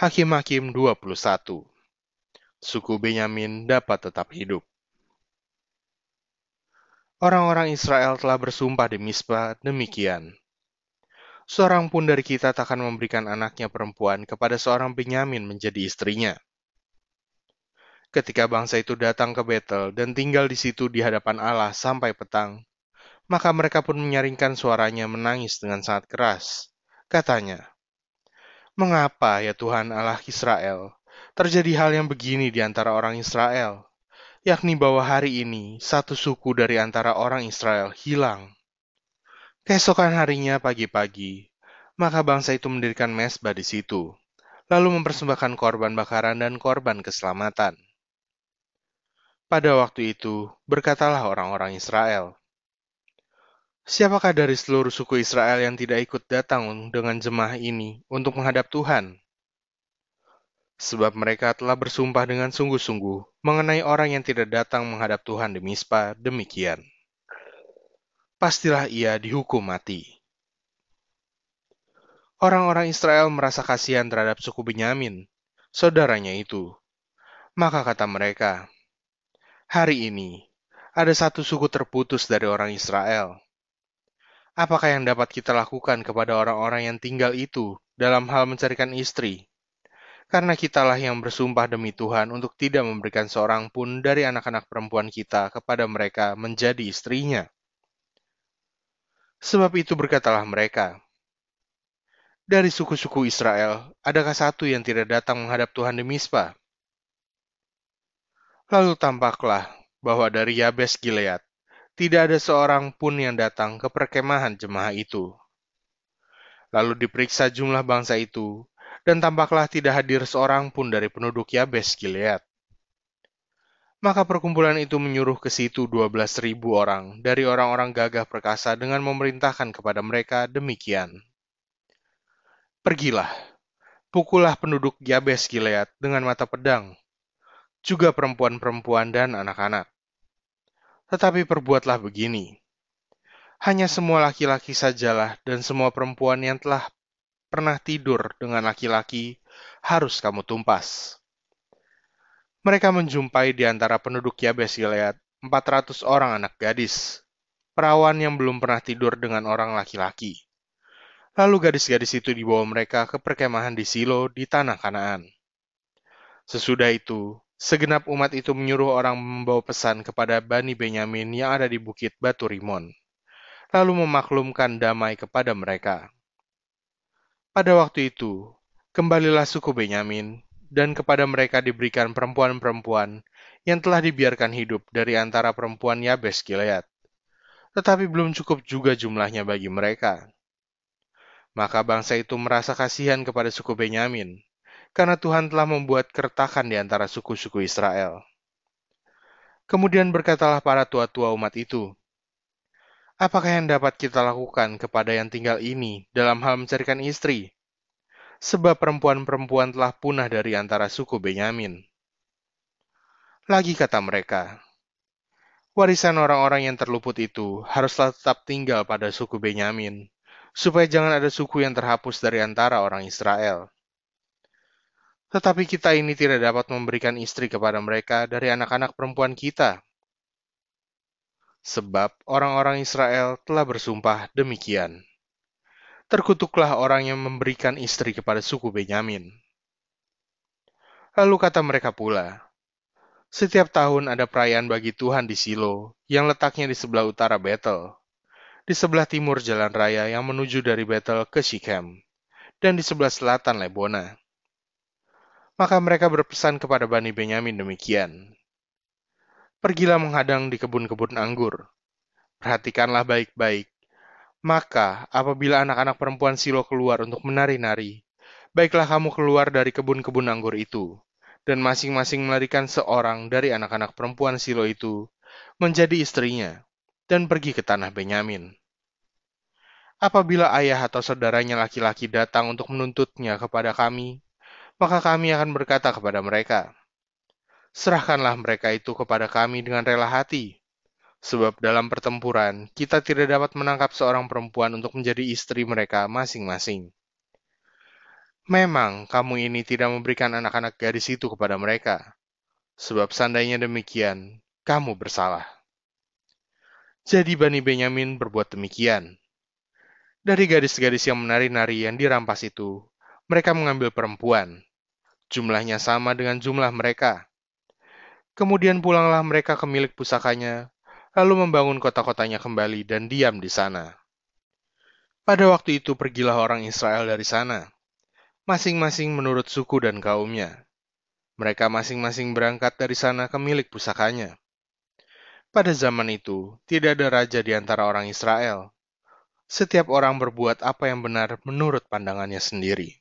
Hakim-Hakim 21. Suku Benyamin dapat tetap hidup. Orang-orang Israel telah bersumpah di Mizpa demikian. Seorang pun dari kita takkan memberikan anaknya perempuan kepada seorang Benyamin menjadi istrinya. Ketika bangsa itu datang ke Betel dan tinggal di situ di hadapan Allah sampai petang, maka mereka pun menyaringkan suaranya menangis dengan sangat keras. Katanya, "Mengapa, ya Tuhan Allah Israel, terjadi hal yang begini di antara orang Israel, yakni bahwa hari ini satu suku dari antara orang Israel hilang?" Keesokan harinya pagi-pagi, maka bangsa itu mendirikan mezbah di situ, lalu mempersembahkan korban bakaran dan korban keselamatan. Pada waktu itu, berkatalah orang-orang Israel, "Siapakah dari seluruh suku Israel yang tidak ikut datang dengan jemaah ini untuk menghadap Tuhan? Sebab mereka telah bersumpah dengan sungguh-sungguh mengenai orang yang tidak datang menghadap Tuhan di Mizpa demikian. Pastilah ia dihukum mati." Orang-orang Israel merasa kasihan terhadap suku Benyamin, saudaranya itu. Maka kata mereka, "Hari ini ada satu suku terputus dari orang Israel. Apakah yang dapat kita lakukan kepada orang-orang yang tinggal itu dalam hal mencarikan istri? Karena kitalah yang bersumpah demi Tuhan untuk tidak memberikan seorang pun dari anak-anak perempuan kita kepada mereka menjadi istrinya." Sebab itu berkatalah mereka, "Dari suku-suku Israel, adakah satu yang tidak datang menghadap Tuhan di Mizpa?" Lalu tampaklah bahwa dari Yabes Gilead tidak ada seorang pun yang datang ke perkemahan jemaah itu. Lalu diperiksa jumlah bangsa itu, dan tampaklah tidak hadir seorang pun dari penduduk Yabes Gilead. Maka perkumpulan itu menyuruh ke situ 12.000 orang dari orang-orang gagah perkasa dengan memerintahkan kepada mereka demikian, "Pergilah, pukullah penduduk Yabes Gilead dengan mata pedang, juga perempuan-perempuan dan anak-anak. Tetapi perbuatlah begini, hanya semua laki-laki sajalah dan semua perempuan yang telah pernah tidur dengan laki-laki harus kamu tumpas." Mereka menjumpai di antara penduduk Yabes Gilead 400 orang anak gadis, perawan yang belum pernah tidur dengan orang laki-laki. Lalu gadis-gadis itu dibawa mereka ke perkemahan di Silo di tanah Kanaan. Sesudah itu, segenap umat itu menyuruh orang membawa pesan kepada Bani Benyamin yang ada di bukit Batu Rimon, lalu memaklumkan damai kepada mereka. Pada waktu itu, kembalilah suku Benyamin, dan kepada mereka diberikan perempuan-perempuan yang telah dibiarkan hidup dari antara perempuan Yabes Gilead. Tetapi belum cukup juga jumlahnya bagi mereka. Maka bangsa itu merasa kasihan kepada suku Benyamin, karena Tuhan telah membuat keretakan di antara suku-suku Israel. Kemudian berkatalah para tua-tua umat itu, "Apakah yang dapat kita lakukan kepada yang tinggal ini dalam hal mencarikan istri? Sebab perempuan-perempuan telah punah dari antara suku Benyamin." Lagi kata mereka, "Warisan orang-orang yang terluput itu haruslah tetap tinggal pada suku Benyamin, supaya jangan ada suku yang terhapus dari antara orang Israel. Tetapi kita ini tidak dapat memberikan istri kepada mereka dari anak-anak perempuan kita." Sebab orang-orang Israel telah bersumpah demikian, "Terkutuklah orang yang memberikan istri kepada suku Benyamin." Lalu kata mereka pula, "Setiap tahun ada perayaan bagi Tuhan di Silo yang letaknya di sebelah utara Betel, di sebelah timur jalan raya yang menuju dari Betel ke Shechem, dan di sebelah selatan Lebona." Maka mereka berpesan kepada Bani Benyamin demikian, "Pergilah menghadang di kebun-kebun anggur. Perhatikanlah baik-baik. Maka apabila anak-anak perempuan Silo keluar untuk menari-nari, baiklah kamu keluar dari kebun-kebun anggur itu, dan masing-masing melarikan seorang dari anak-anak perempuan Silo itu menjadi istrinya, dan pergi ke tanah Benyamin. Apabila ayah atau saudaranya laki-laki datang untuk menuntutnya kepada kami, maka kami akan berkata kepada mereka, 'Serahkanlah mereka itu kepada kami dengan rela hati, sebab dalam pertempuran kita tidak dapat menangkap seorang perempuan untuk menjadi istri mereka masing-masing.' Memang kamu ini tidak memberikan anak-anak gadis itu kepada mereka, sebab seandainya demikian, kamu bersalah. Jadi Bani Benyamin berbuat demikian. Dari gadis-gadis yang menari-nari yang dirampas itu, mereka mengambil perempuan. Jumlahnya sama dengan jumlah mereka. Kemudian pulanglah mereka ke milik pusakanya, lalu membangun kota-kotanya kembali dan diam di sana. Pada waktu itu pergilah orang Israel dari sana, masing-masing menurut suku dan kaumnya. Mereka masing-masing berangkat dari sana ke milik pusakanya. Pada zaman itu, tidak ada raja di antara orang Israel. Setiap orang berbuat apa yang benar menurut pandangannya sendiri.